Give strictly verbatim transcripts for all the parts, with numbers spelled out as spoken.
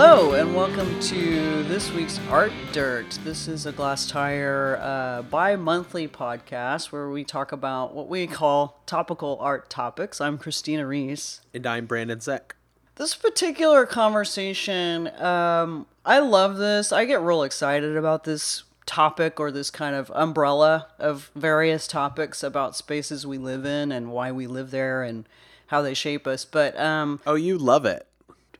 Hello and welcome to this week's Art Dirt. This is a Glass Tire uh, bi-monthly podcast where we talk about what we call topical art topics. I'm Christina Reese. And I'm Brandon Zeck. This particular conversation, um, I love this. I get real excited about this topic or this kind of umbrella of various topics about spaces we live in and why we live there and how they shape us. But um, oh, you love it.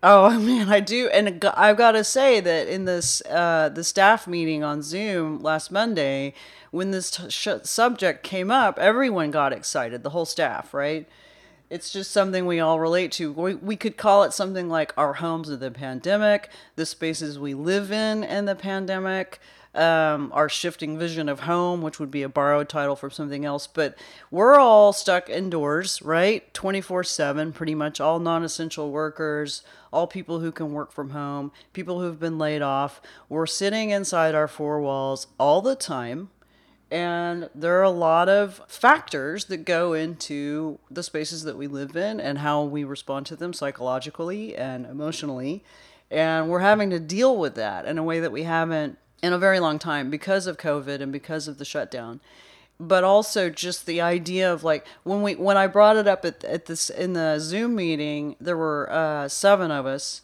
Oh, man, I do. And I've got to say that in this uh, the staff meeting on Zoom last Monday, when this t- sh- subject came up, everyone got excited, the whole staff, right? It's just something we all relate to. We, we could call it something like our homes of the pandemic, the spaces we live in in the pandemic, um, our shifting vision of home, which would be a borrowed title for something else. But we're all stuck indoors, right? twenty-four seven, pretty much all non-essential workers, all people who can work from home, people who've been laid off. We're sitting inside our four walls all the time. And there are a lot of factors that go into the spaces that we live in and how we respond to them psychologically and emotionally. And we're having to deal with that in a way that we haven't in a very long time because of COVID and because of the shutdown. But also just the idea of like when we when I brought it up at, at this in the Zoom meeting, there were uh, seven of us.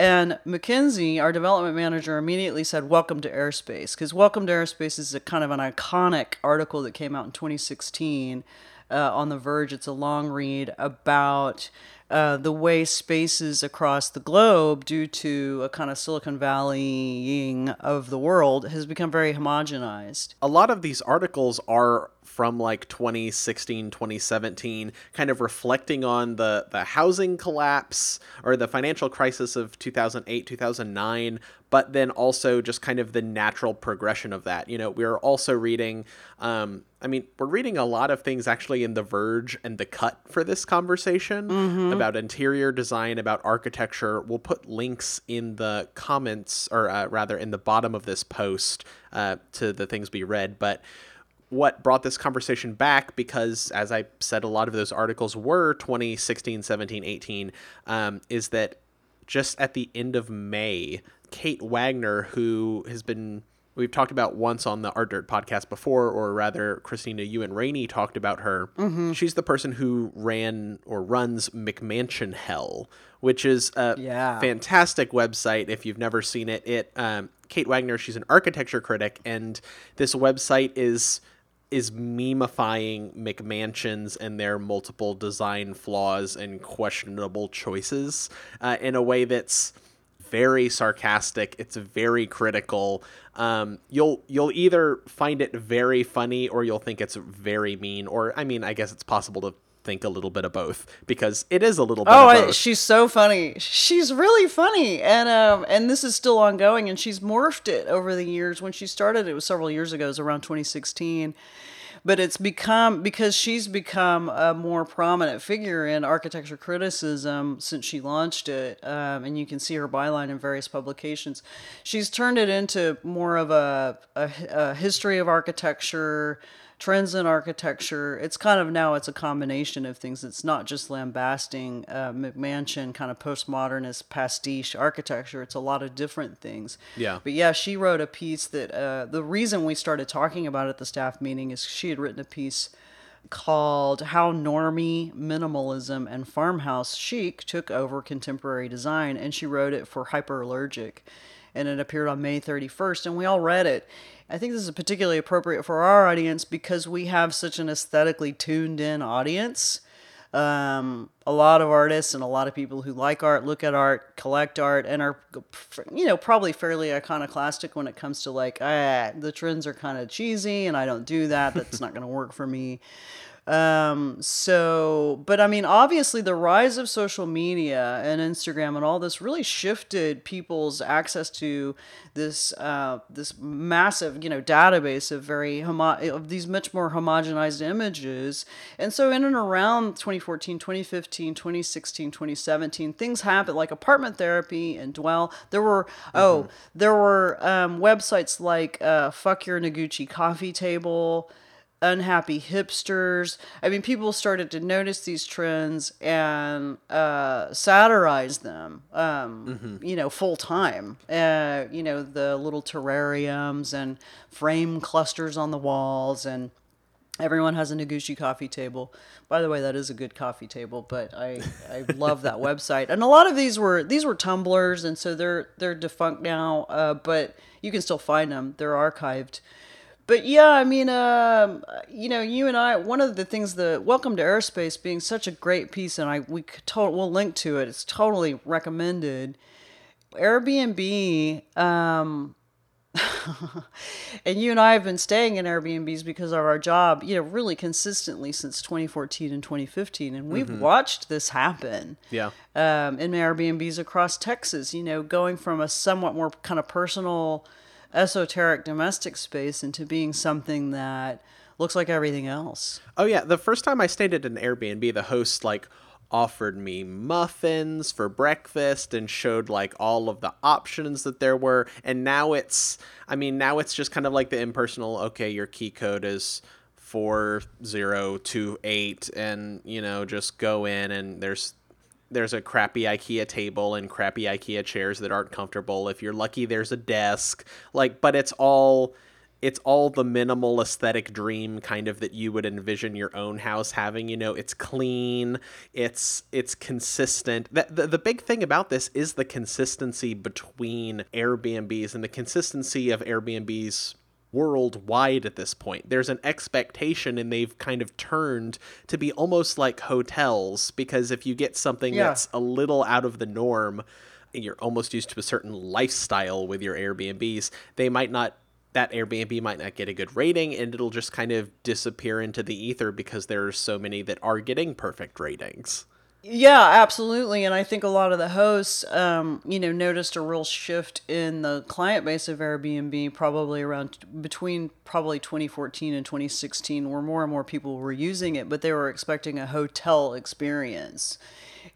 And Mackenzie, our development manager, immediately said, "Welcome to Airspace," because Welcome to Airspace is a kind of an iconic article that came out in twenty sixteen uh, on The Verge. It's a long read about uh, the way spaces across the globe, due to a kind of Silicon Valley-ing of the world, has become very homogenized. A lot of these articles are from like twenty sixteen, twenty seventeen, kind of reflecting on the, the housing collapse or the financial crisis of two thousand eight, two thousand nine, but then also just kind of the natural progression of that. You know, we are also reading, um, I mean, we're reading a lot of things actually in The Verge and The Cut for this conversation mm-hmm. about interior design, about architecture. We'll put links in the comments or uh, rather in the bottom of this post uh, to the things we read, but what brought this conversation back, because as I said, a lot of those articles were twenty sixteen, seventeen, eighteen, um, is that just at the end of May, Kate Wagner, who has been, we've talked about once on the Art Dirt podcast before, or rather Christina, you and Rainey talked about her. Mm-hmm. She's the person who ran or runs McMansion Hell, which is a yeah. fantastic website. If you've never seen it, it, um, Kate Wagner, she's an architecture critic, and this website is, is memifying McMansions and their multiple design flaws and questionable choices uh, in a way that's very sarcastic. It's very critical. Um, you'll you'll either find it very funny or you'll think it's very mean. Or, I mean, I guess it's possible to think a little bit of both, because it is a little bit oh, of both. I, she's so funny. She's really funny. And um and this is still ongoing, and she's morphed it over the years. When she started, it was several years ago. It was around twenty sixteen. But it's become, because she's become a more prominent figure in architecture criticism since she launched it, um, and you can see her byline in various publications, she's turned it into more of a, a, a history of architecture, trends in architecture. It's kind of now it's a combination of things. It's not just lambasting uh, McMansion kind of postmodernist pastiche architecture. It's a lot of different things. Yeah. But yeah, she wrote a piece that uh, the reason we started talking about it at the staff meeting is she had written a piece called How Normie Minimalism and Farmhouse Chic Took Over Contemporary Design. And she wrote it for Hyperallergic. And it appeared on May thirty-first. And we all read it. I think this is particularly appropriate for our audience because we have such an aesthetically tuned in audience. Um, a lot of artists and a lot of people who like art, look at art, collect art, and are, you know, probably fairly iconoclastic when it comes to like, ah, the trends are kind of cheesy and I don't do that. That's not going to work for me. Um, so, but I mean, obviously the rise of social media and Instagram and all this really shifted people's access to this, uh, this massive, you know, database of very homo- of these much more homogenized images. And so in and around twenty fourteen, twenty fifteen, twenty sixteen, twenty seventeen, things happened like Apartment Therapy and Dwell. There were, mm-hmm. oh, there were, um, websites like, uh, Fuck Your Noguchi Coffee Table, Unhappy Hipsters. I mean, people started to notice these trends and uh, satirize them, um, mm-hmm. you know, full time. Uh, you know, the little terrariums and frame clusters on the walls, and everyone has a Noguchi coffee table. By the way, that is a good coffee table, but I, I love that website. And a lot of these were these were Tumblrs, and so they're they're defunct now. Uh, but you can still find them; they're archived. But yeah, I mean, um, you know, you and I, one of the things, the Welcome to Airspace being such a great piece, and I we to- we'll link to it. It's totally recommended. Airbnb, um, and you and I have been staying in Airbnbs because of our job, you know, really consistently since twenty fourteen and twenty fifteen. And we've mm-hmm. watched this happen. Yeah. Um, in Airbnbs across Texas, you know, going from a somewhat more kind of personal, esoteric domestic space into being something that looks like everything else. Oh yeah, the first time I stayed at an Airbnb, the host like offered me muffins for breakfast and showed like all of the options that there were. And now it's, I mean, now it's just kind of like the impersonal, okay, your key code is four zero two eight, and you know, just go in and there's There's a crappy IKEA table and crappy IKEA chairs that aren't comfortable. If you're lucky, there's a desk. Like, but it's all, it's all the minimal aesthetic dream kind of that you would envision your own house having. You know, it's clean, it's it's consistent. The, the, the big thing about this is the consistency between Airbnbs and the consistency of Airbnbs worldwide at this point. There's an expectation, and they've kind of turned to be almost like hotels, because if you get something yeah. that's a little out of the norm, you're almost used to a certain lifestyle with your Airbnbs. They might not, that Airbnb might not get a good rating, and it'll just kind of disappear into the ether because there are so many that are getting perfect ratings. Yeah, absolutely. And I think a lot of the hosts, um, you know, noticed a real shift in the client base of Airbnb probably around between probably twenty fourteen and twenty sixteen, where more and more people were using it, but they were expecting a hotel experience.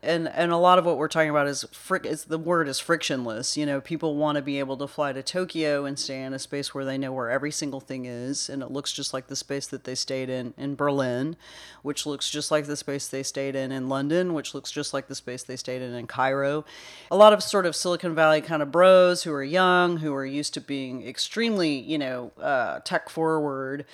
And and a lot of what we're talking about is, fric- is the word is frictionless. You know, people want to be able to fly to Tokyo and stay in a space where they know where every single thing is. And it looks just like the space that they stayed in in Berlin, which looks just like the space they stayed in in London, which looks just like the space they stayed in in Cairo. A lot of sort of Silicon Valley kind of bros who are young, who are used to being extremely, you know, uh, tech forward.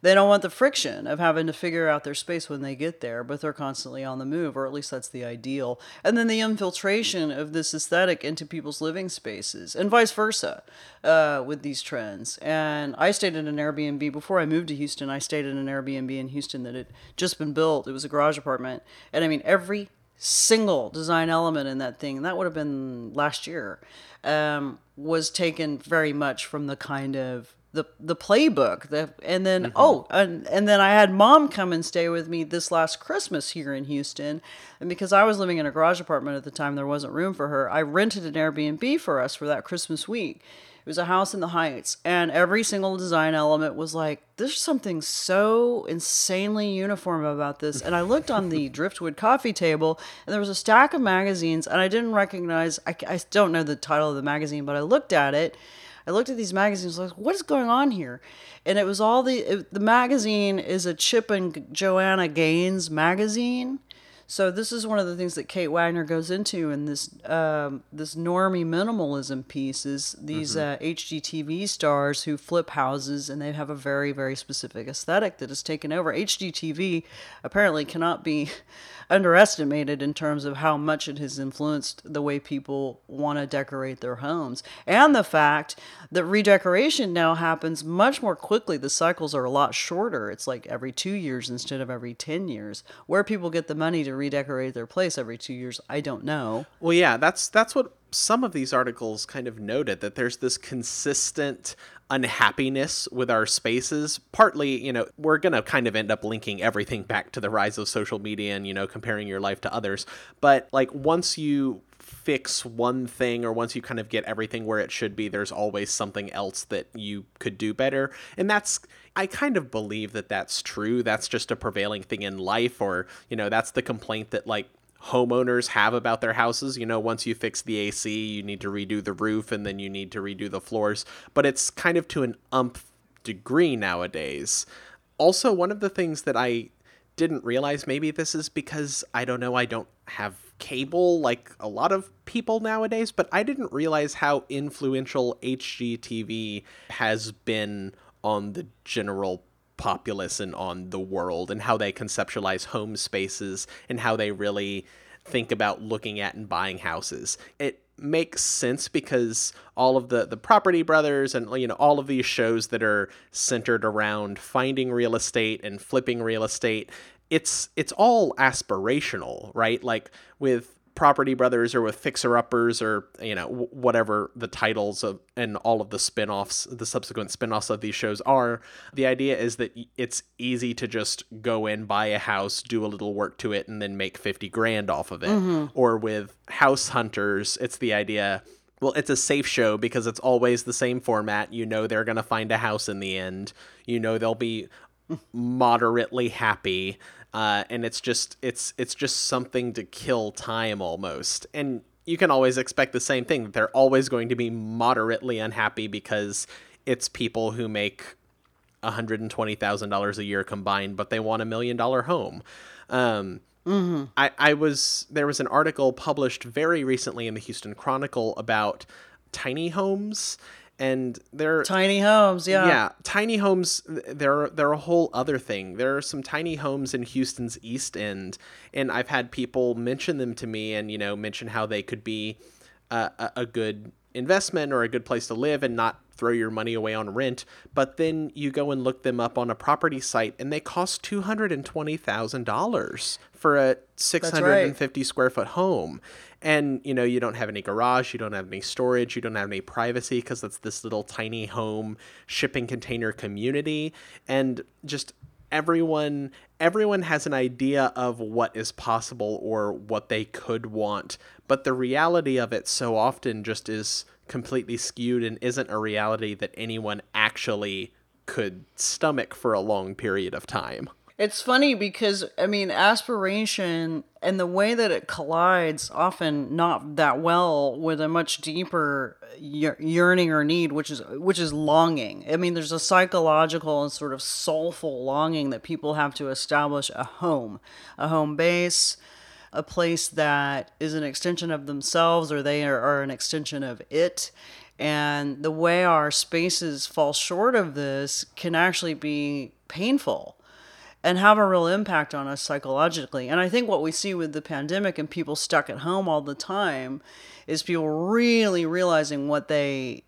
They don't want the friction of having to figure out their space when they get there, but they're constantly on the move, or at least that's the ideal. And then the infiltration of this aesthetic into people's living spaces, and vice versa, uh, with these trends. And I stayed in an Airbnb before I moved to Houston. I stayed in an Airbnb in Houston that had just been built. It was a garage apartment. And I mean, every single design element in that thing, and that would have been last year, um, was taken very much from the kind of the the playbook, the, and then mm-hmm. oh and, and then I had mom come and stay with me this last Christmas here in Houston, and because I was living in a garage apartment at the time, there wasn't room for her. I rented an Airbnb for us for that Christmas week. It was a house in the Heights, and every single design element was like, there's something so insanely uniform about this. And I looked on the driftwood coffee table, and there was a stack of magazines, and I didn't recognize, I, I don't know the title of the magazine, but I looked at it, I looked at these magazines, like, what is going on here? And it was all the, it, the magazine is a Chip and Joanna Gaines magazine. So this is one of the things that Kate Wagner goes into in this um, this normie minimalism piece, is these mm-hmm. uh, H G T V stars who flip houses, and they have a very, very specific aesthetic that has taken over. H G T V apparently cannot be underestimated in terms of how much it has influenced the way people want to decorate their homes. And the fact that redecoration now happens much more quickly. The cycles are a lot shorter. It's like every two years instead of every ten years. Where people get the money to redecorate their place every two years, I don't know. Well, yeah, that's that's what some of these articles kind of noted, that there's this consistent unhappiness with our spaces. Partly, you know, we're going to kind of end up linking everything back to the rise of social media and, you know, comparing your life to others. But like, once you fix one thing, or once you kind of get everything where it should be, there's always something else that you could do better. And that's, I kind of believe that that's true. That's just a prevailing thing in life, or, you know, that's the complaint that like homeowners have about their houses. You know, once you fix the A C, you need to redo the roof, and then you need to redo the floors. But it's kind of to an umph degree nowadays. Also, one of the things that I didn't realize, maybe this is because, I don't know, I don't have cable like a lot of people nowadays, but I didn't realize how influential H G T V has been on the general populace and on the world, and how they conceptualize home spaces and how they really think about looking at and buying houses. It makes sense because all of the the Property Brothers and, you know, all of these shows that are centered around finding real estate and flipping real estate, it's it's all aspirational, right? Like with Property Brothers or with Fixer Uppers or, you know, whatever the titles of and all of the spin-offs, the subsequent spin-offs of these shows are, the idea is that it's easy to just go in, buy a house, do a little work to it, and then make fifty grand off of it. Mm-hmm. Or with House Hunters, it's the idea, well, it's a safe show because it's always the same format. You know they're going to find a house in the end. You know they'll be moderately happy. Uh, and it's just it's it's just something to kill time almost. And you can always expect the same thing. They're always going to be moderately unhappy because it's people who make one hundred twenty thousand dollars a year combined, but they want a million dollar home. Um, mm-hmm. I, I was there was an article published very recently in the Houston Chronicle about tiny homes. And they're tiny homes. Yeah. Yeah. Tiny homes. They're, they're a whole other thing. There are some tiny homes in Houston's East End, and I've had people mention them to me and, you know, mention how they could be uh, a, a good investment or a good place to live and not throw your money away on rent. But then you go and look them up on a property site and they cost two hundred twenty thousand dollars for a six hundred fifty That's right. square foot home. And, you know, you don't have any garage, you don't have any storage, you don't have any privacy because it's this little tiny home shipping container community. And just everyone, everyone has an idea of what is possible or what they could want. But the reality of it so often just is completely skewed and isn't a reality that anyone actually could stomach for a long period of time. It's funny because, I mean, aspiration and the way that it collides often not that well with a much deeper yearning or need, which is which is longing. I mean, there's a psychological and sort of soulful longing that people have to establish a home, a home base, a place that is an extension of themselves, or they are, are an extension of it. And the way our spaces fall short of this can actually be painful and have a real impact on us psychologically. And I think what we see with the pandemic and people stuck at home all the time is people really realizing what they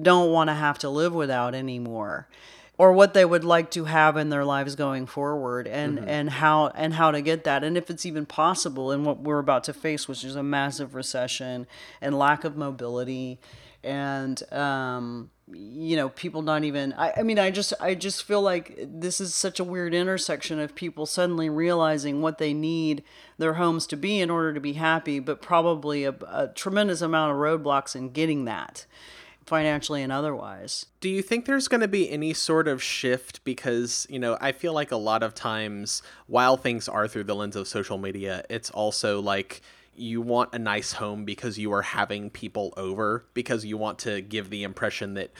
don't want to have to live without anymore, or what they would like to have in their lives going forward, and, mm-hmm. and how and how to get that, and if it's even possible in what we're about to face, which is a massive recession and lack of mobility and, um, you know, people not even, I, I mean, I just, I just feel like this is such a weird intersection of people suddenly realizing what they need their homes to be in order to be happy, but probably a, a tremendous amount of roadblocks in getting that financially and otherwise. Do you think there's going to be any sort of shift? Because, you know, I feel like a lot of times while things are through the lens of social media, it's also like, you want a nice home because you are having people over, because you want to give the impression that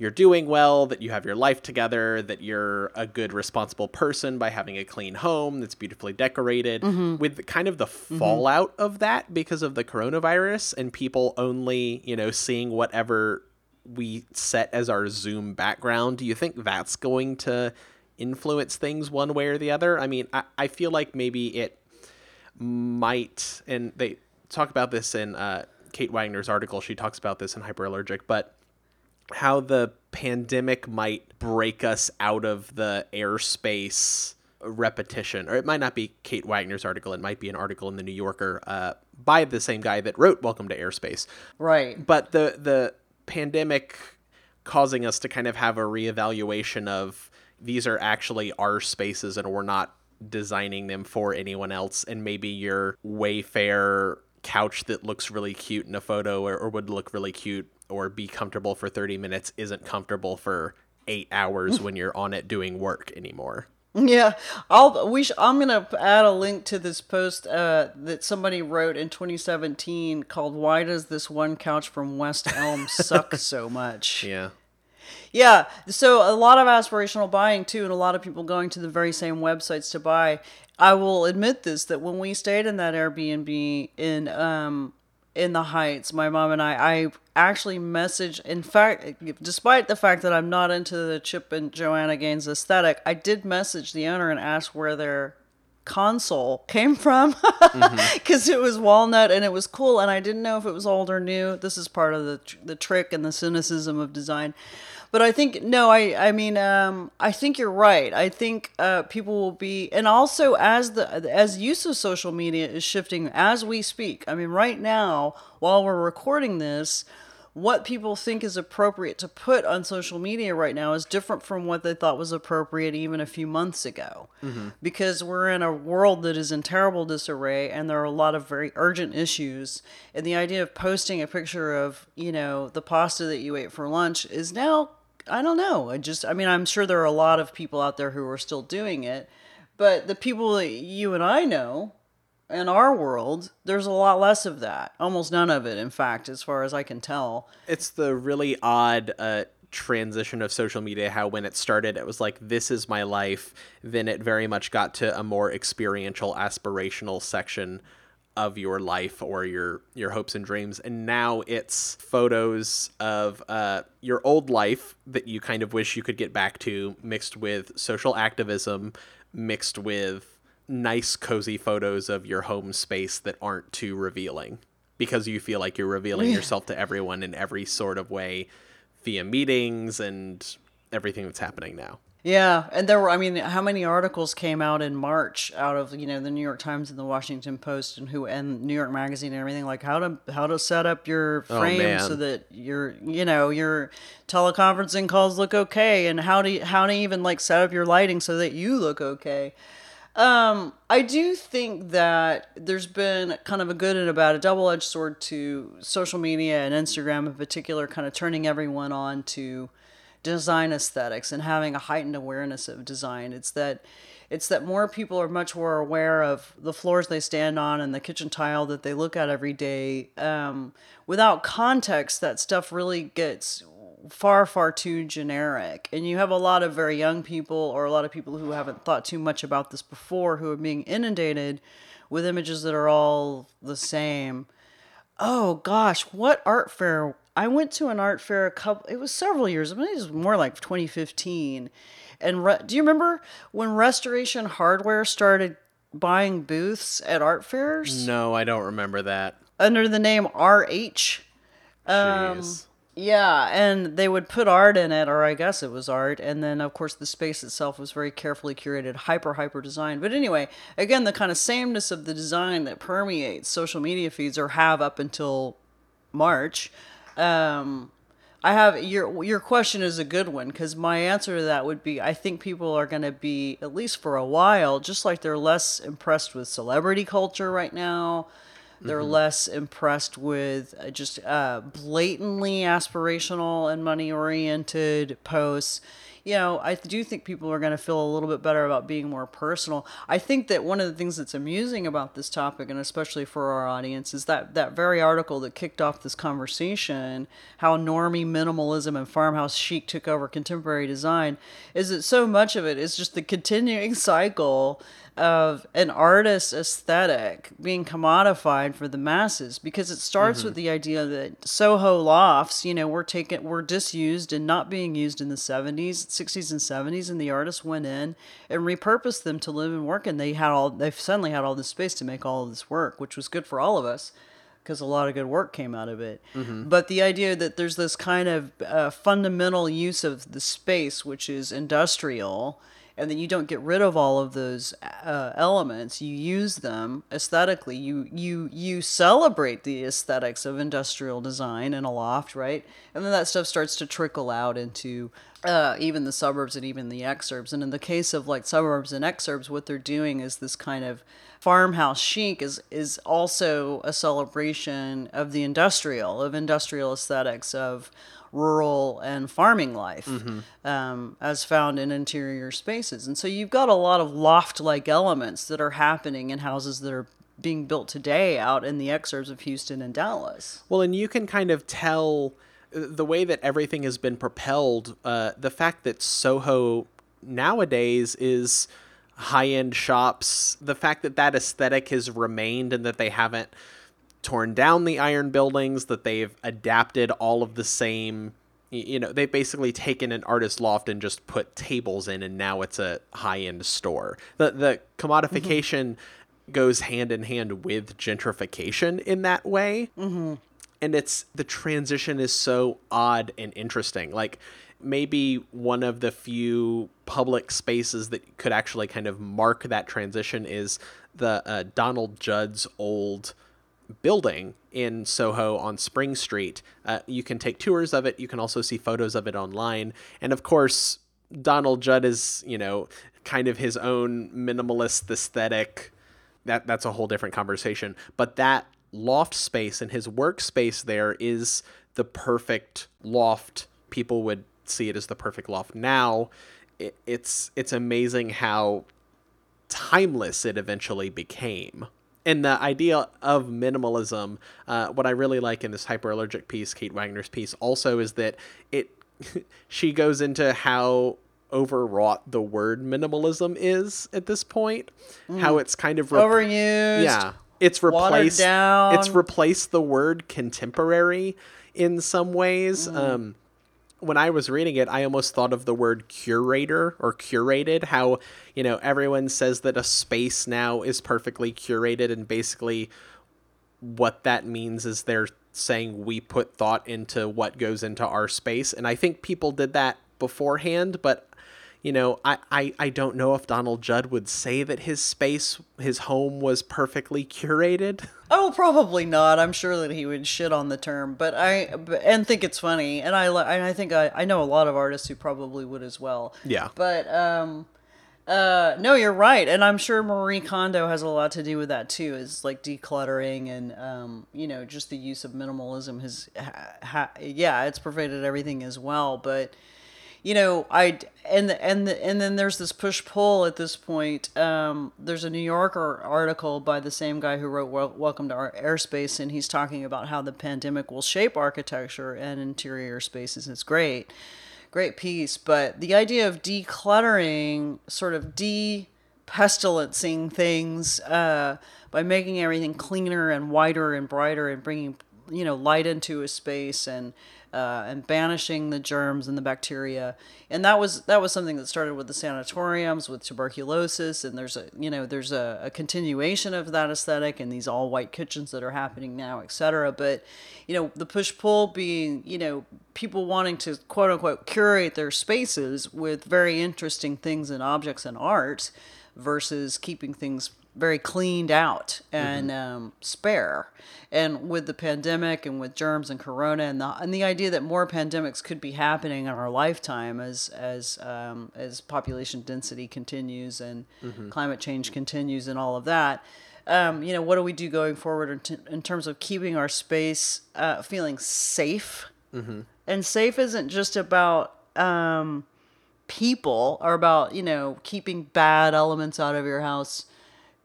you're doing well, that you have your life together, that you're a good, responsible person by having a clean home that's beautifully decorated. Mm-hmm. With kind of the fallout mm-hmm. of that because of the coronavirus and people only, you know, seeing whatever we set as our Zoom background, do you think that's going to influence things one way or the other? I mean, I, I feel like maybe it might, and they talk about this in uh, Kate Wagner's article, she talks about this in Hyperallergic, but how the pandemic might break us out of the airspace repetition, or it might not be Kate Wagner's article, it might be an article in the New Yorker uh, by the same guy that wrote Welcome to Airspace. Right. But the the pandemic causing us to kind of have a reevaluation of these are actually our spaces and we're not designing them for anyone else, and maybe your Wayfair couch that looks really cute in a photo or, or would look really cute or be comfortable for thirty minutes isn't comfortable for eight hours when you're on it doing work anymore. Yeah, I'll we sh- I'm gonna add a link to this post uh, that somebody wrote in twenty seventeen called "Why Does This One Couch from West Elm Suck So Much?" Yeah. Yeah, so a lot of aspirational buying too, and a lot of people going to the very same websites to buy. I will admit this, that when we stayed in that Airbnb in um in the Heights, my mom and I, I actually messaged, in fact, despite the fact that I'm not into the Chip and Joanna Gaines aesthetic, I did message the owner and ask where their console came from, because mm-hmm. it was walnut and it was cool, and I didn't know if it was old or new. This is part of the the trick and the cynicism of design. But I think, no, I, I mean, um, I think you're right. I think uh, people will be, and also as the as use of social media is shifting as we speak. I mean, right now, while we're recording this, what people think is appropriate to put on social media right now is different from what they thought was appropriate even a few months ago. Mm-hmm. Because we're in a world that is in terrible disarray, and there are a lot of very urgent issues. And the idea of posting a picture of, you know, the pasta that you ate for lunch is now... I don't know. I just, I mean, I'm sure there are a lot of people out there who are still doing it, but the people that you and I know in our world, there's a lot less of that. Almost none of it, in fact, as far as I can tell. It's the really odd uh, transition of social media, how when it started, it was like, this is my life. Then it very much got to a more experiential, aspirational section of your life or your your hopes and dreams, and now it's photos of uh your old life that you kind of wish you could get back to, mixed with social activism, mixed with nice cozy photos of your home space that aren't too revealing, because you feel like you're revealing yeah. yourself to everyone in every sort of way via meetings and everything that's happening now. Yeah, and there were, I mean, how many articles came out in March out of, you know, the New York Times and the Washington Post and who and New York Magazine and everything, like how to how to set up your frame oh, so that your, you know, your teleconferencing calls look okay, and how to how to even like set up your lighting so that you look okay. Um, I do think that there's been kind of a good and a bad, a double-edged sword to social media and Instagram in particular, kind of turning everyone on to design aesthetics and having a heightened awareness of design. It's that it's that more people are much more aware of the floors they stand on and the kitchen tile that they look at every day. Um, without context, that stuff really gets far, far too generic. And you have a lot of very young people or a lot of people who haven't thought too much about this before who are being inundated with images that are all the same. Oh gosh, what art fair? I went to an art fair a couple, it was several years, I mean, it was more like twenty fifteen. And re- do you remember when Restoration Hardware started buying booths at art fairs? No, I don't remember that. Under the name R H. Um, Jeez. Yeah, and they would put art in it, or I guess it was art. And then, of course, the space itself was very carefully curated, hyper, hyper designed. But anyway, again, the kind of sameness of the design that permeates social media feeds, or have up until March. Um, I have your, your question is a good one, because my answer to that would be, I think people are going to be, at least for a while, just like they're less impressed with celebrity culture right now. They're mm-hmm. less impressed with just, uh, blatantly aspirational and money oriented posts. You know, I do think people are going to feel a little bit better about being more personal. I think that one of the things that's amusing about this topic, and especially for our audience, is that that very article that kicked off this conversation, How Normie Minimalism and Farmhouse Chic Took Over Contemporary Design, is that so much of it is just the continuing cycle of an artist's aesthetic being commodified for the masses, because it starts mm-hmm. with the idea that Soho lofts, you know, were taken, were disused and not being used in the seventies, sixties and seventies, and the artists went in and repurposed them to live and work, and they had all, they suddenly had all this space to make all of this work, which was good for all of us, because a lot of good work came out of it. Mm-hmm. But the idea that there's this kind of uh, fundamental use of the space, which is industrial, and then you don't get rid of all of those uh, elements. You use them aesthetically. You you you celebrate the aesthetics of industrial design in a loft, right? And then that stuff starts to trickle out into uh, even the suburbs and even the exurbs. And in the case of like suburbs and exurbs, what they're doing is this kind of farmhouse chic is is also a celebration of the industrial, of industrial aesthetics, of rural and farming life, mm-hmm. um, as found in interior spaces. And so you've got a lot of loft-like elements that are happening in houses that are being built today out in the exurbs of Houston and Dallas. Well, and you can kind of tell the way that everything has been propelled, uh, the fact that Soho nowadays is high-end shops, the fact that that aesthetic has remained and that they haven't torn down the iron buildings, that they've adapted all of the same, you know, they've basically taken an artist loft and just put tables in, and now it's a high-end store. The, the commodification mm-hmm. goes hand in hand with gentrification in that way. Mm-hmm. And it's, the transition is so odd and interesting. Like, maybe one of the few public spaces that could actually kind of mark that transition is the uh, Donald Judd's old building in Soho on Spring Street. Uh, you can take tours of it. You can also see photos of it online. And of course, Donald Judd is, you know, kind of his own minimalist aesthetic. That that's a whole different conversation. But that loft space and his workspace there is the perfect loft. People would see it as the perfect loft now. It, it's it's amazing how timeless it eventually became. And the idea of minimalism, uh, what I really like in this Hyperallergic piece, Kate Wagner's piece, also is that it she goes into how overwrought the word minimalism is at this point, mm. how it's kind of... Re- Overused. Yeah. It's replaced, down. It's replaced the word contemporary in some ways. Mm. Um, when I was reading it, I almost thought of the word curator or curated, how, you know, everyone says that a space now is perfectly curated. And basically what that means is they're saying we put thought into what goes into our space. And I think people did that beforehand, but you know, I, I, I don't know if Donald Judd would say that his space, his home was perfectly curated. Oh, probably not. I'm sure that he would shit on the term, but I, and think it's funny. And I, and I think I, I know a lot of artists who probably would as well. Yeah. But, um, uh, no, you're right. And I'm sure Marie Kondo has a lot to do with that too, is like decluttering and, um, you know, just the use of minimalism has, ha, ha, yeah, it's pervaded everything as well. But, you know, I and and and then there's this push pull at this point. Um, there's a New Yorker article by the same guy who wrote Welcome to Airspace, and he's talking about how the pandemic will shape architecture and interior spaces. It's great, great piece. But the idea of decluttering, sort of de-pestilencing things uh, by making everything cleaner and wider and brighter, and bringing, you know, light into a space, and Uh, and banishing the germs and the bacteria, and that was that was something that started with the sanatoriums, with tuberculosis, and there's a you know there's a, a continuation of that aesthetic and these all white kitchens that are happening now, et cetera. But you know the push pull being you know people wanting to quote unquote curate their spaces with very interesting things and objects and art, versus keeping things very cleaned out and mm-hmm. um, spare. And with the pandemic and with germs and corona and the and the idea that more pandemics could be happening in our lifetime as as um, as population density continues and mm-hmm. climate change continues and all of that, um, you know, what do we do going forward in, t- in terms of keeping our space uh, feeling safe? Mm-hmm. And safe isn't just about um, people, or about you know keeping bad elements out of your house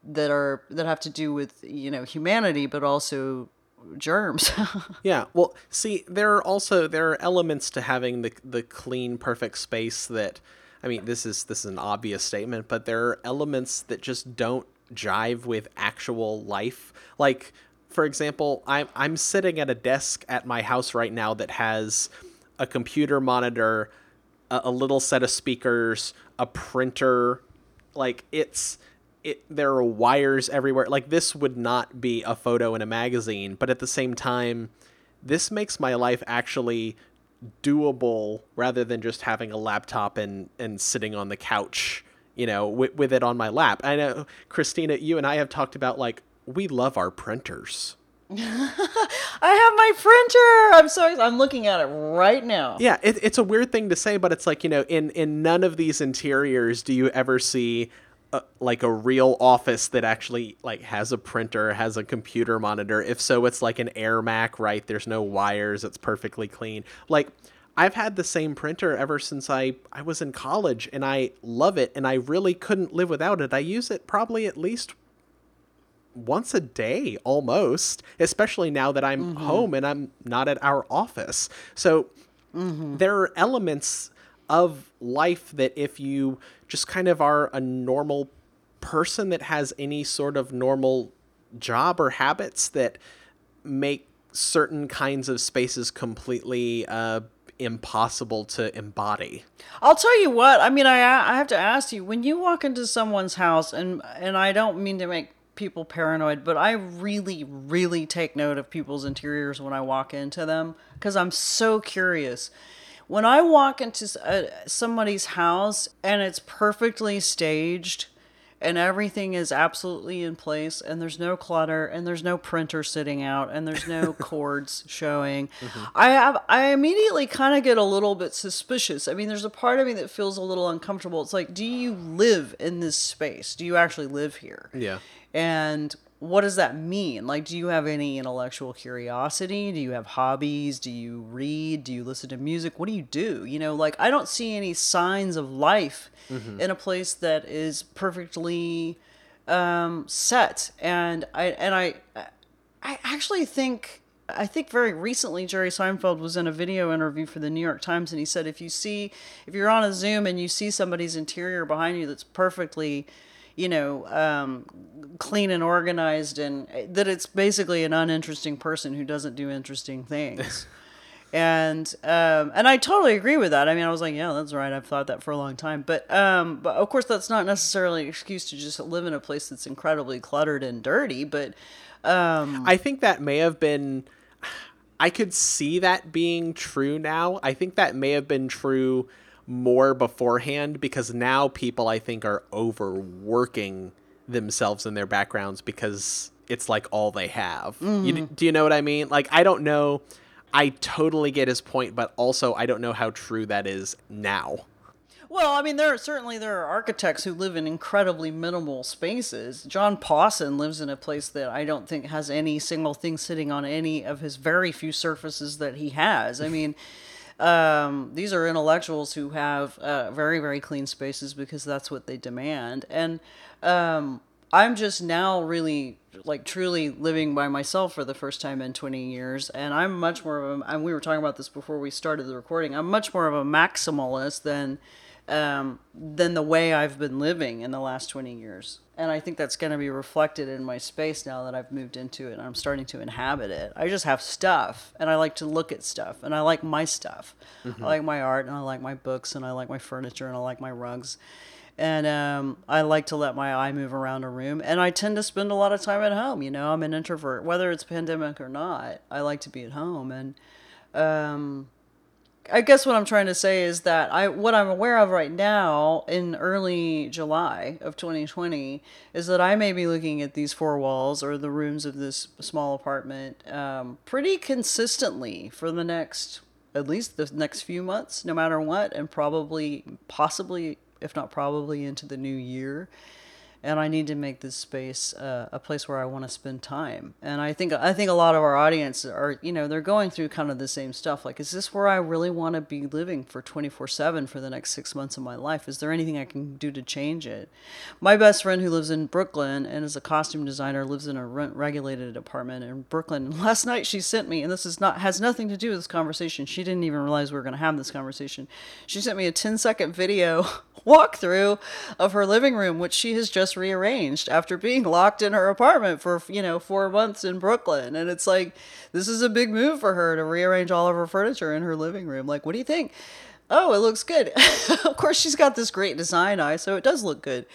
that are that have to do with you know humanity, but also germs. Yeah, well, see, there are also there are elements to having the the clean, perfect space that, I mean, this is this is an obvious statement, but there are elements that just don't jive with actual life. Like, for example, I'm I'm sitting at a desk at my house right now that has a computer monitor, a, a little set of speakers, a printer, like it's. It, there are wires everywhere. Like, this would not be a photo in a magazine, but at the same time, this makes my life actually doable rather than just having a laptop and, and sitting on the couch, you know, with, with it on my lap. I know, Christina, you and I have talked about, like, we love our printers. I have my printer. I'm so I'm looking at it right now. Yeah, it, it's a weird thing to say, but it's like, you know, in, in none of these interiors do you ever see Uh, like a real office that actually like has a printer, has a computer monitor. If so, it's like an Air Mac, right? There's no wires. It's perfectly clean. Like, I've had the same printer ever since I, I was in college, and I love it. And I really couldn't live without it. I use it probably at least once a day almost, especially now that I'm mm-hmm. home and I'm not at our office. So mm-hmm. there are elements of life that if you just kind of are a normal person that has any sort of normal job or habits that make certain kinds of spaces completely uh, impossible to embody. I'll tell you what, I mean, I I have to ask you, when you walk into someone's house, and and I don't mean to make people paranoid, but I really, really take note of people's interiors when I walk into them, because I'm so curious. When I walk into a, somebody's house and it's perfectly staged and everything is absolutely in place and there's no clutter and there's no printer sitting out and there's no cords showing, mm-hmm. I have I immediately kind of get a little bit suspicious. I mean, there's a part of me that feels a little uncomfortable. It's like, do you live in this space? Do you actually live here? Yeah. And what does that mean? Like, do you have any intellectual curiosity? Do you have hobbies? Do you read? Do you listen to music? What do you do? You know, like, I don't see any signs of life mm-hmm. in a place that is perfectly um, set. And I and I, I actually think, I think very recently Jerry Seinfeld was in a video interview for the New York Times, and he said, if you see, if you're on a Zoom and you see somebody's interior behind you that's perfectly, you know, um, clean and organized, and that it's basically an uninteresting person who doesn't do interesting things. and, um, and I totally agree with that. I mean, I was like, yeah, that's right. I've thought that for a long time, but, um, but of course that's not necessarily an excuse to just live in a place that's incredibly cluttered and dirty. But, um, I think that may have been, I could see that being true now. I think that may have been true more beforehand, because now people, I think, are overworking themselves in their backgrounds because it's like all they have. Mm. You, do you know what I mean? Like, I don't know. I totally get his point, but also I don't know how true that is now. Well, I mean, there are certainly there are architects who live in incredibly minimal spaces. John Pawson lives in a place that I don't think has any single thing sitting on any of his very few surfaces that he has. I mean, Um, these are intellectuals who have uh, very, very clean spaces because that's what they demand. And um, I'm just now really, like, truly living by myself for the first time in twenty years. And I'm much more of a, and we were talking about this before we started the recording, I'm much more of a maximalist than, um, than the way I've been living in the last twenty years. And I think that's going to be reflected in my space now that I've moved into it and I'm starting to inhabit it. I just have stuff, and I like to look at stuff, and I like my stuff. Mm-hmm. I like my art, and I like my books, and I like my furniture, and I like my rugs. And um, I like to let my eye move around a room, and I tend to spend a lot of time at home. You know, I'm an introvert, whether it's pandemic or not. I like to be at home. And um, I guess what I'm trying to say is that I, what I'm aware of right now in early July of twenty twenty is that I may be looking at these four walls or the rooms of this small apartment um, pretty consistently for the next, at least the next few months, no matter what, and probably, possibly, if not probably, into the new year. And I need to make this space uh, a place where I want to spend time. And I think I think a lot of our audience are, you know, they're going through kind of the same stuff. Like, is this where I really want to be living for twenty-four seven for the next six months of my life? Is there anything I can do to change it? My best friend, who lives in Brooklyn and is a costume designer, lives in a rent-regulated apartment in Brooklyn. And last night she sent me, and this is not has nothing to do with this conversation. She didn't even realize we were going to have this conversation. She sent me a ten-second video walkthrough of her living room, which she has just rearranged after being locked in her apartment for, you know, four months in Brooklyn. And it's like, this is a big move for her to rearrange all of her furniture in her living room. Like, what do you think? Oh, it looks good. Of course, she's got this great design eye, so it does look good.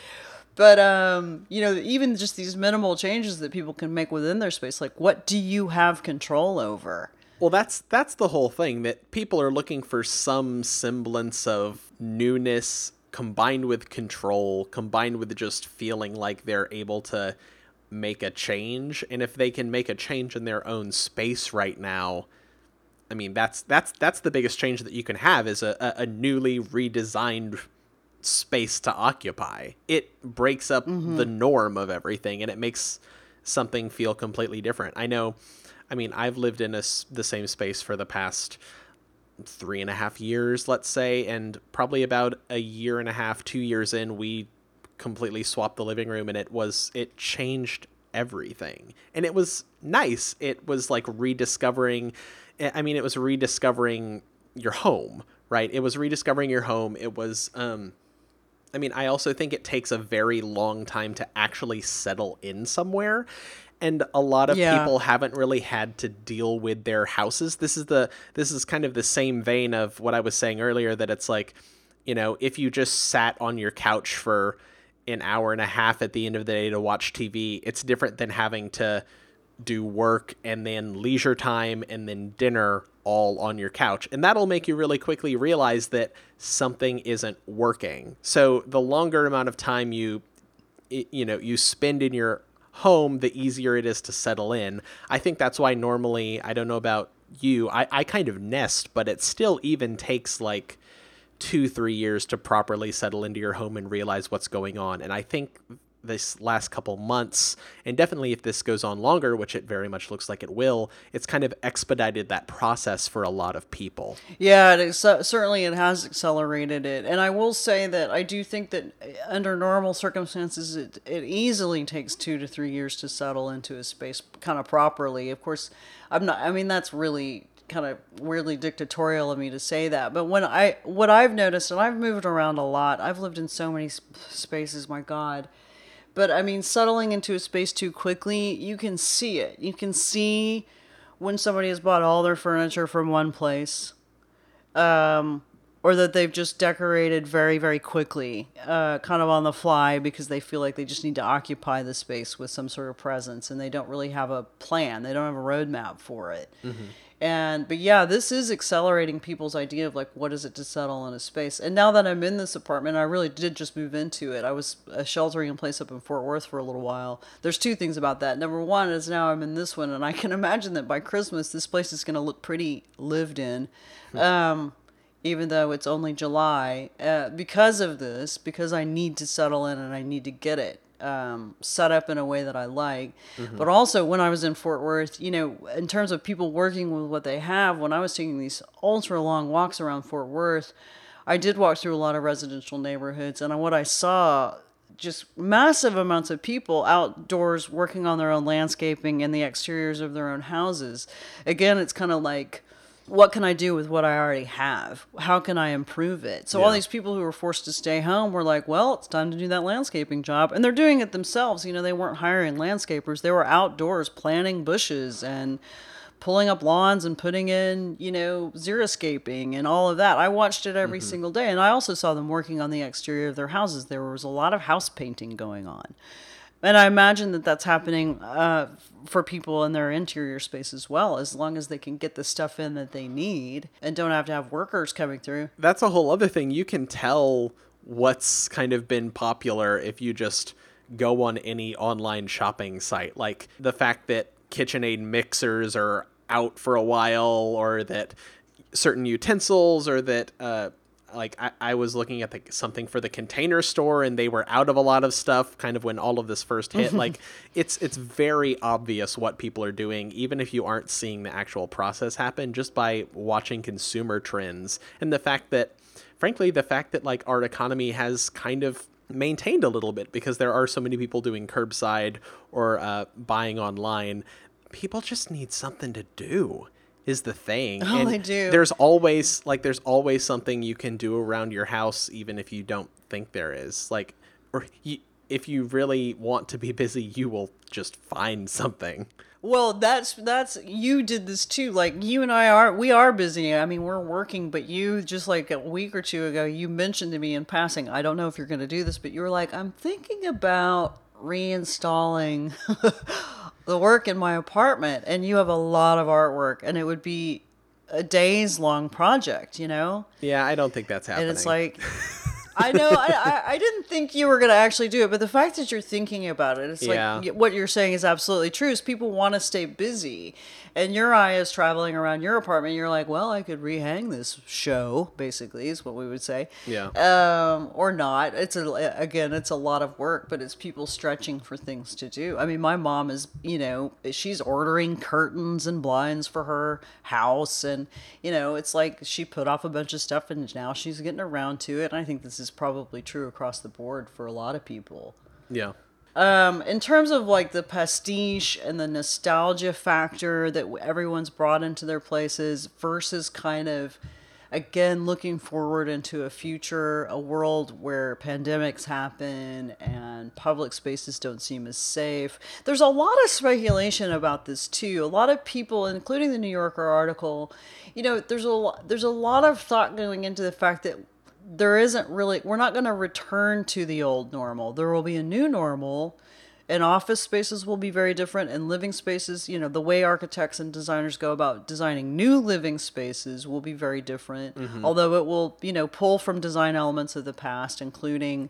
But, um, you know, even just these minimal changes that people can make within their space, like, what do you have control over? Well, that's that's the whole thing, that people are looking for some semblance of newness combined with control, combined with just feeling like they're able to make a change. And if they can make a change in their own space right now, I mean, that's that's that's the biggest change that you can have, is a, a newly redesigned space to occupy. It breaks up mm-hmm. the norm of everything, and it makes something feel completely different. I know, I mean, I've lived in a, the same space for the past three and a half years, let's say, and probably about a year and a half, two years in, we completely swapped the living room, and it was, it changed everything. And it was nice. It was like rediscovering, I mean, it was rediscovering your home, right? It was rediscovering your home. It was, um, I mean, I also think it takes a very long time to actually settle in somewhere. And a lot of yeah. people haven't really had to deal with their houses. This is the, this is kind of the same vein of what I was saying earlier, that it's like, you know, if you just sat on your couch for an hour and a half at the end of the day to watch T V, it's different than having to do work and then leisure time and then dinner all on your couch. And that'll make you really quickly realize that something isn't working. So the longer amount of time you, you know, you spend in your home, the easier it is to settle in. I think that's why normally, I don't know about you, I, I kind of nest, but it still even takes like two, three years to properly settle into your home and realize what's going on. And I think this last couple months, and definitely if this goes on longer, which it very much looks like it will, it's kind of expedited that process for a lot of people. Yeah, it is, certainly it has accelerated it. And I will say that I do think that under normal circumstances, it, it easily takes two to three years to settle into a space kind of properly. Of course, I'm not, I mean, that's really kind of weirdly dictatorial of me to say that, but when I, what I've noticed, and I've moved around a lot, I've lived in so many spaces, my God. But I mean, settling into a space too quickly, you can see it. You can see when somebody has bought all their furniture from one place, um, or that they've just decorated very, very quickly, uh, kind of on the fly, because they feel like they just need to occupy the space with some sort of presence, and they don't really have a plan. They don't have a roadmap for it. Mm-hmm. And, but yeah, this is accelerating people's idea of like, what is it to settle in a space? And now that I'm in this apartment, I really did just move into it. I was uh, sheltering in place up in Fort Worth for a little while. There's two things about that. Number one is now I'm in this one, and I can imagine that by Christmas, this place is going to look pretty lived in, um, even though it's only July, uh, because of this, because I need to settle in and I need to get it um set up in a way that I like. Mm-hmm. But also when I was in Fort Worth, you know, in terms of people working with what they have, when I was taking these ultra long walks around Fort Worth, I did walk through a lot of residential neighborhoods, and what I saw, just massive amounts of people outdoors working on their own landscaping and the exteriors of their own houses. Again, it's kind of like, what can I do with what I already have? How can I improve it? So yeah. all these people who were forced to stay home were like, well, it's time to do that landscaping job. And they're doing it themselves. You know, they weren't hiring landscapers. They were outdoors planting bushes and pulling up lawns and putting in, you know, xeriscaping and all of that. I watched it every mm-hmm. single day. And I also saw them working on the exterior of their houses. There was a lot of house painting going on. And I imagine that that's happening uh, for people in their interior space as well, as long as they can get the stuff in that they need and don't have to have workers coming through. That's a whole other thing. You can tell what's kind of been popular if you just go on any online shopping site. Like the fact that KitchenAid mixers are out for a while, or that certain utensils, or that... Uh, Like I, I was looking at the, something for the Container Store, and they were out of a lot of stuff kind of when all of this first hit. Like it's it's very obvious what people are doing, even if you aren't seeing the actual process happen, just by watching consumer trends. And the fact that, frankly, the fact that like our economy has kind of maintained a little bit because there are so many people doing curbside or uh, buying online. People just need something to do. Is the thing. Oh, and they do. There's always like there's always something you can do around your house, even if you don't think there is. Like, or you, if you really want to be busy, you will just find something. Well, that's that's you did this too. Like you and I are we are busy. I mean, we're working, but you just like a week or two ago, you mentioned to me in passing, I don't know if you're going to do this, but you were like, I'm thinking about reinstalling the work in my apartment, and you have a lot of artwork, and it would be a days long project, you know? Yeah. I don't think that's happening. And it's like, I know, I, I didn't think you were going to actually do it, but the fact that you're thinking about it, it's yeah. like what you're saying is absolutely true, is people want to stay busy, and your eye is traveling around your apartment. You're like, well, I could rehang this show, basically, is what we would say. Yeah. Um, or not. It's a, again, it's a lot of work, but it's people stretching for things to do. I mean, my mom is, you know, she's ordering curtains and blinds for her house, and, you know, it's like she put off a bunch of stuff, and now she's getting around to it. And I think this is is probably true across the board for a lot of people. Yeah. Um, in terms of like the pastiche and the nostalgia factor that everyone's brought into their places versus kind of, again, looking forward into a future, a world where pandemics happen and public spaces don't seem as safe. There's a lot of speculation about this too. A lot of people, including the New Yorker article, you know, there's a there's a lot of thought going into the fact that there isn't really, we're not going to return to the old normal. There will be a new normal, and office spaces will be very different, and living spaces, you know, the way architects and designers go about designing new living spaces will be very different, mm-hmm. although it will, you know, pull from design elements of the past, including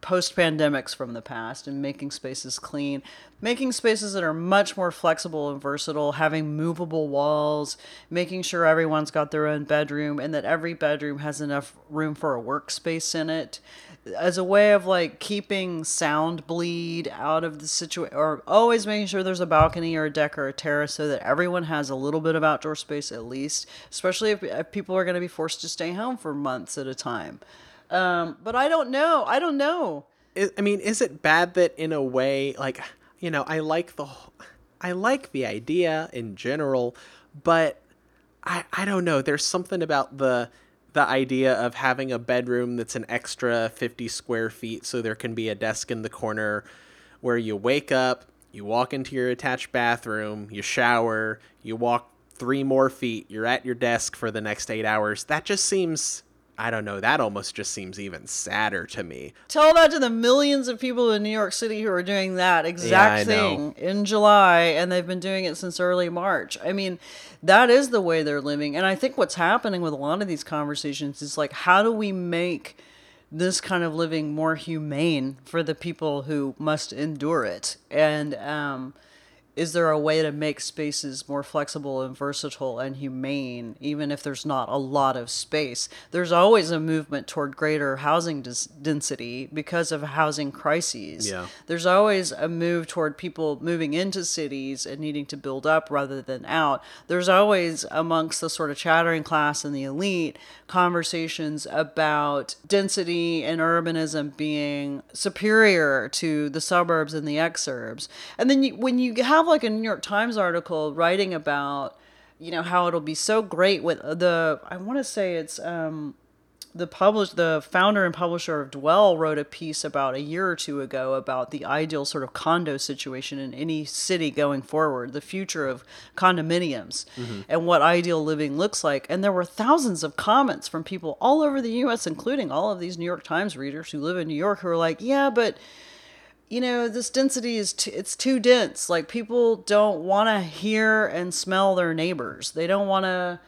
post-pandemics from the past, and making spaces clean, making spaces that are much more flexible and versatile, having movable walls, making sure everyone's got their own bedroom and that every bedroom has enough room for a workspace in it, as a way of like keeping sound bleed out of the situation, or always making sure there's a balcony or a deck or a terrace so that everyone has a little bit of outdoor space at least, especially if, if people are going to be forced to stay home for months at a time. Um, but I don't know. I don't know. I mean, is it bad that in a way, like, you know, I like the, I like the idea in general, but I, I don't know. There's something about the, the idea of having a bedroom that's an extra fifty square feet. So there can be a desk in the corner where you wake up, you walk into your attached bathroom, you shower, you walk three more feet, you're at your desk for the next eight hours. That just seems... I don't know. That almost just seems even sadder to me. Tell that to the millions of people in New York City who are doing that exact yeah, thing know. in July, and they've been doing it since early March. I mean, that is the way they're living. And I think what's happening with a lot of these conversations is like, how do we make this kind of living more humane for the people who must endure it? And, um, is there a way to make spaces more flexible and versatile and humane, even if there's not a lot of space? There's always a movement toward greater housing dis- density because of housing crises. Yeah. There's always a move toward people moving into cities and needing to build up rather than out. There's always, amongst the sort of chattering class and the elite, conversations about density and urbanism being superior to the suburbs and the exurbs. And then you, when you have like a New York Times article writing about, you know, how it'll be so great with the, I want to say it's um, the publish, the founder and publisher of Dwell wrote a piece about a year or two ago about the ideal sort of condo situation in any city going forward, the future of condominiums mm-hmm. and what ideal living looks like. And there were thousands of comments from people all over the U S, including all of these New York Times readers who live in New York, who are like, yeah, but you know, this density is, too, it's too dense. Like, people don't want to hear and smell their neighbors. They don't want to,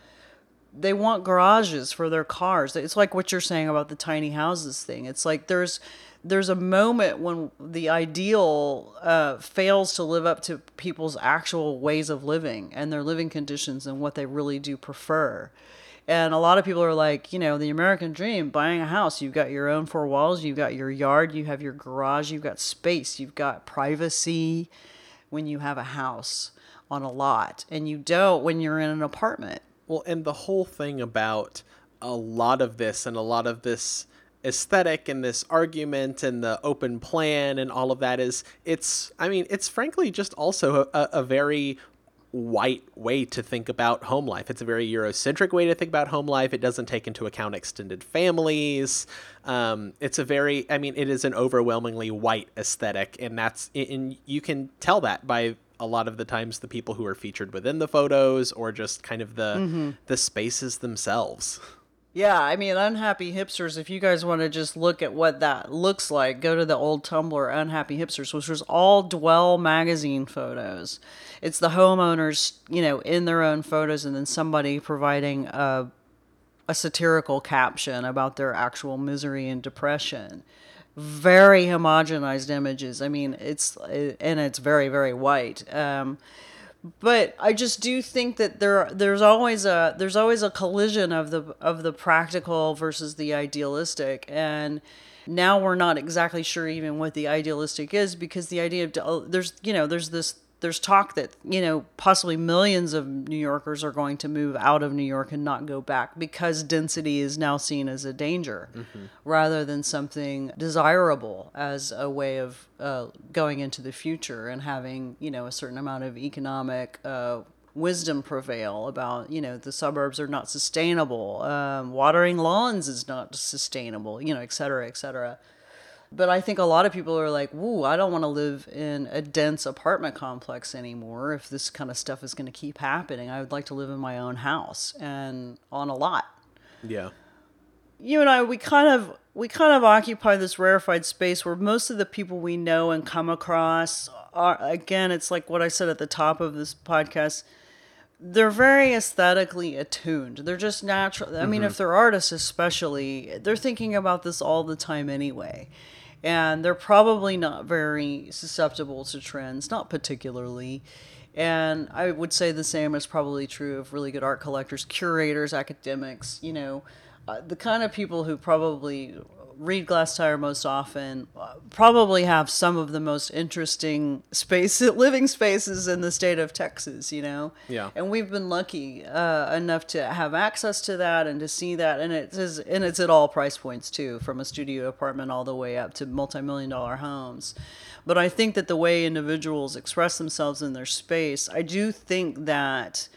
they want garages for their cars. It's like what you're saying about the tiny houses thing. It's like there's, there's a moment when the ideal uh, fails to live up to people's actual ways of living and their living conditions and what they really do prefer. And a lot of people are like, you know, the American dream, buying a house, you've got your own four walls, you've got your yard, you have your garage, you've got space, you've got privacy when you have a house on a lot. And you don't when you're in an apartment. Well, and the whole thing about a lot of this and a lot of this aesthetic and this argument and the open plan and all of that is, it's, I mean, it's frankly just also a, a very... white way to think about home life. It's a very Eurocentric way to think about home life. It doesn't take into account extended families. Um, it's a very, I mean, it is an overwhelmingly white aesthetic, and that's, and you can tell that by a lot of the times the people who are featured within the photos or just kind of the mm-hmm. the spaces themselves. Yeah, I mean, Unhappy Hipsters, if you guys want to just look at what that looks like, go to the old Tumblr, Unhappy Hipsters, which was all Dwell magazine photos. It's the homeowners, you know, in their own photos, and then somebody providing a, a satirical caption about their actual misery and depression. Very homogenized images. I mean, it's, and it's very, very white. Um But I just do think that there there's always a there's always a collision of the of the practical versus the idealistic, and now we're not exactly sure even what the idealistic is, because the idea of there's you know there's this there's talk that, you know, possibly millions of New Yorkers are going to move out of New York and not go back because density is now seen as a danger mm-hmm. rather than something desirable as a way of uh, going into the future and having, you know, a certain amount of economic uh, wisdom prevail about, you know, the suburbs are not sustainable. Um, watering lawns is not sustainable, you know, et cetera, et cetera. But I think a lot of people are like, woo, I don't want to live in a dense apartment complex anymore. If this kind of stuff is going to keep happening, I would like to live in my own house and on a lot. Yeah. You and I, we kind of, we kind of occupy this rarefied space where most of the people we know and come across are, again, it's like what I said at the top of this podcast, they're very aesthetically attuned. They're just natural. I mm-hmm. mean, if they're artists especially, they're thinking about this all the time anyway. And they're probably not very susceptible to trends, not particularly. And I would say the same is probably true of really good art collectors, curators, academics, you know, uh, the kind of people who probably read Glass Tire most often, uh, probably have some of the most interesting space living spaces in the state of Texas, you know? Yeah. And we've been lucky uh, enough to have access to that and to see that. And it is, and it's at all price points too, from a studio apartment all the way up to multi-million dollar homes. But I think that the way individuals express themselves in their space, I do think that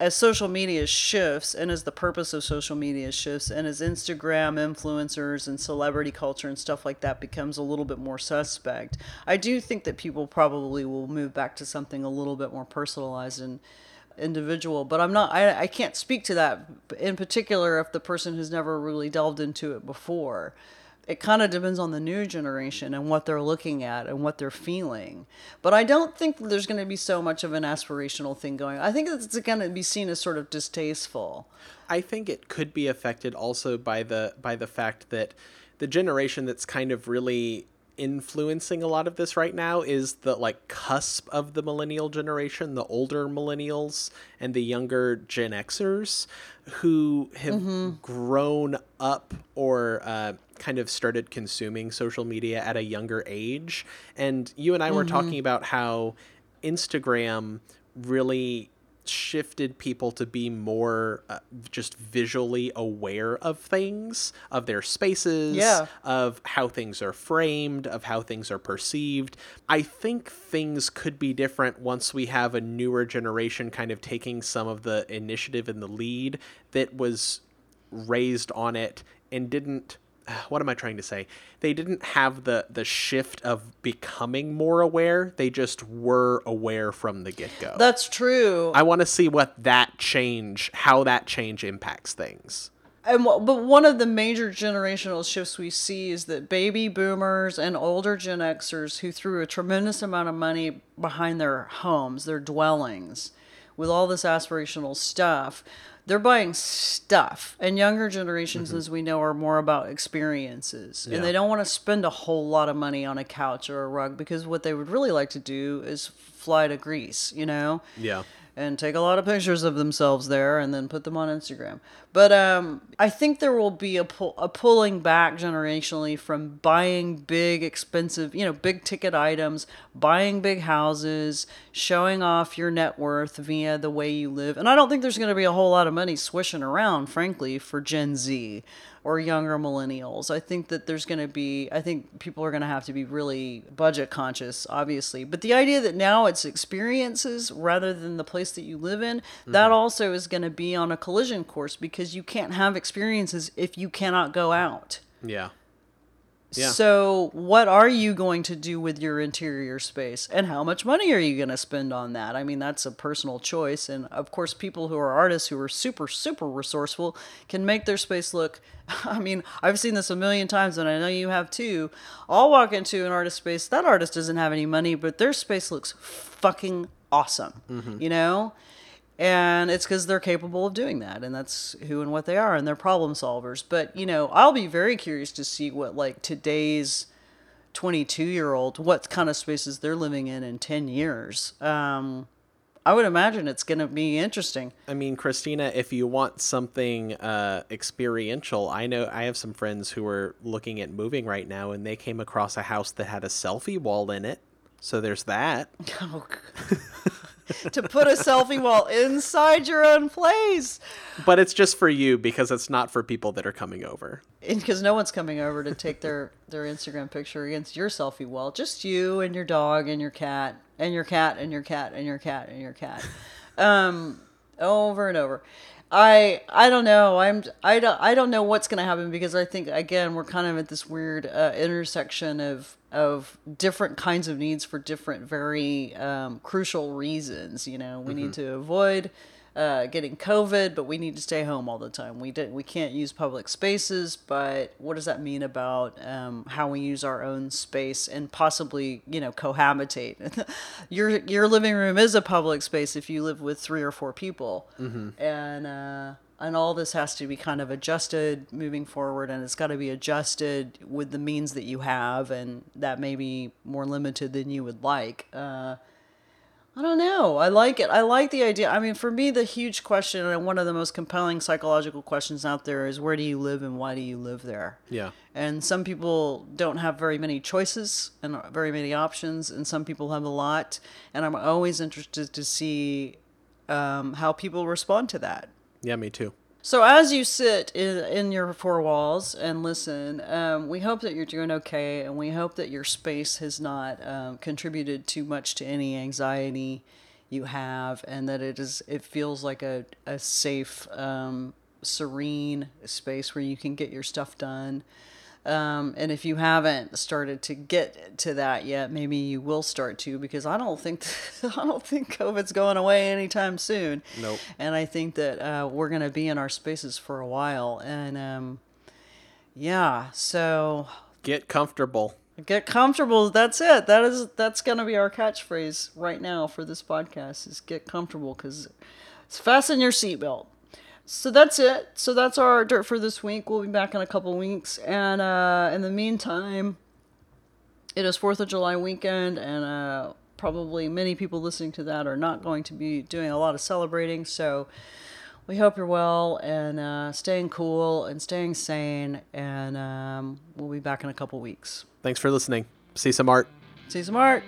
as social media shifts and as the purpose of social media shifts and as Instagram influencers and celebrity culture and stuff like that becomes a little bit more suspect, I do think that people probably will move back to something a little bit more personalized and individual. But I'm not, I, I can't speak to that in particular if the person has never really delved into it before. It kind of depends on the new generation and what they're looking at and what they're feeling. But I don't think there's going to be so much of an aspirational thing going on. I think it's going to be seen as sort of distasteful. I think it could be affected also by the by the fact that the generation that's kind of really influencing a lot of this right now is the like cusp of the millennial generation, the older millennials and the younger Gen Xers who have mm-hmm. grown up or uh, kind of started consuming social media at a younger age. And you and I mm-hmm. were talking about how Instagram really shifted people to be more uh, just visually aware of things, of their spaces, yeah. of how things are framed, of how things are perceived. I think things could be different once we have a newer generation kind of taking some of the initiative and the lead that was raised on it and didn't, what am I trying to say? They didn't have the, the shift of becoming more aware. They just were aware from the get-go. That's true. I want to see what that change, how that change impacts things. And but one of the major generational shifts we see is that baby boomers and older Gen Xers who threw a tremendous amount of money behind their homes, their dwellings, with all this aspirational stuff, they're buying stuff. And younger generations, mm-hmm. as we know, are more about experiences. Yeah. And they don't want to spend a whole lot of money on a couch or a rug because what they would really like to do is fly to Greece, you know? Yeah. And take a lot of pictures of themselves there and then put them on Instagram. But um, I think there will be a, pull, a pulling back generationally from buying big, expensive, you know, big ticket items, buying big houses, showing off your net worth via the way you live. And I don't think there's going to be a whole lot of money swishing around, frankly, for Gen Z or younger millennials. I think that there's going to be, I think people are going to have to be really budget conscious, obviously. But the idea that now it's experiences rather than the place that you live in, mm-hmm. that also is going to be on a collision course because you can't have experiences if you cannot go out. Yeah. Yeah. So what are you going to do with your interior space and how much money are you going to spend on that? I mean, that's a personal choice. And of course, people who are artists who are super, super resourceful can make their space look, I mean, I've seen this a million times and I know you have too. I'll walk into an artist space. That artist doesn't have any money, but their space looks fucking awesome, mm-hmm. you know? And it's because they're capable of doing that. And that's who and what they are. And they're problem solvers. But, you know, I'll be very curious to see what, like, today's twenty-two-year-old, what kind of spaces they're living in in ten years. Um, I would imagine it's going to be interesting. I mean, Christina, if you want something uh, experiential, I know I have some friends who are looking at moving right now, and they came across a house that had a selfie wall in it. So there's that. Oh, to put a selfie wall inside your own place. But it's just for you because it's not for people that are coming over. Because no one's coming over to take their, their Instagram picture against your selfie wall. Just you and your dog and your cat and your cat and your cat and your cat and your cat. Um, over and over. I I don't know. I'm I don't I don't know what's going to happen, because I think, again, we're kind of at this weird uh, intersection of of different kinds of needs for different very um, crucial reasons. You know, we mm-hmm. need to avoid uh, getting COVID, but we need to stay home all the time. We did we can't use public spaces, but what does that mean about um, how we use our own space and possibly, you know, cohabitate? your your living room is a public space if you live with three or four people, mm-hmm. and uh, and all this has to be kind of adjusted moving forward, and it's got to be adjusted with the means that you have, and that may be more limited than you would like. Uh, I don't know. I like it. I like the idea. I mean, for me, the huge question, and one of the most compelling psychological questions out there, is where do you live and why do you live there? Yeah. And some people don't have very many choices and very many options, and some people have a lot. And I'm always interested to see um, how people respond to that. Yeah, me too. So as you sit in, in your four walls and listen, um, we hope that you're doing okay, and we hope that your space has not um, contributed too much to any anxiety you have, and that it is it feels like a, a safe, um, serene space where you can get your stuff done. Um, and if you haven't started to get to that yet, maybe you will start to, because I don't think, I don't think COVID's going away anytime soon. Nope. And I think that, uh, we're going to be in our spaces for a while, and, um, yeah, so get comfortable, get comfortable. That's it. That is, that's going to be our catchphrase right now for this podcast, is get comfortable, because it's fasten your seatbelt. So that's it. So that's our dirt for this week. We'll be back in a couple weeks. And uh, in the meantime, it is fourth of July weekend, and uh, probably many people listening to that are not going to be doing a lot of celebrating. So we hope you're well and uh, staying cool and staying sane. And um, we'll be back in a couple weeks. Thanks for listening. See some art. See some art.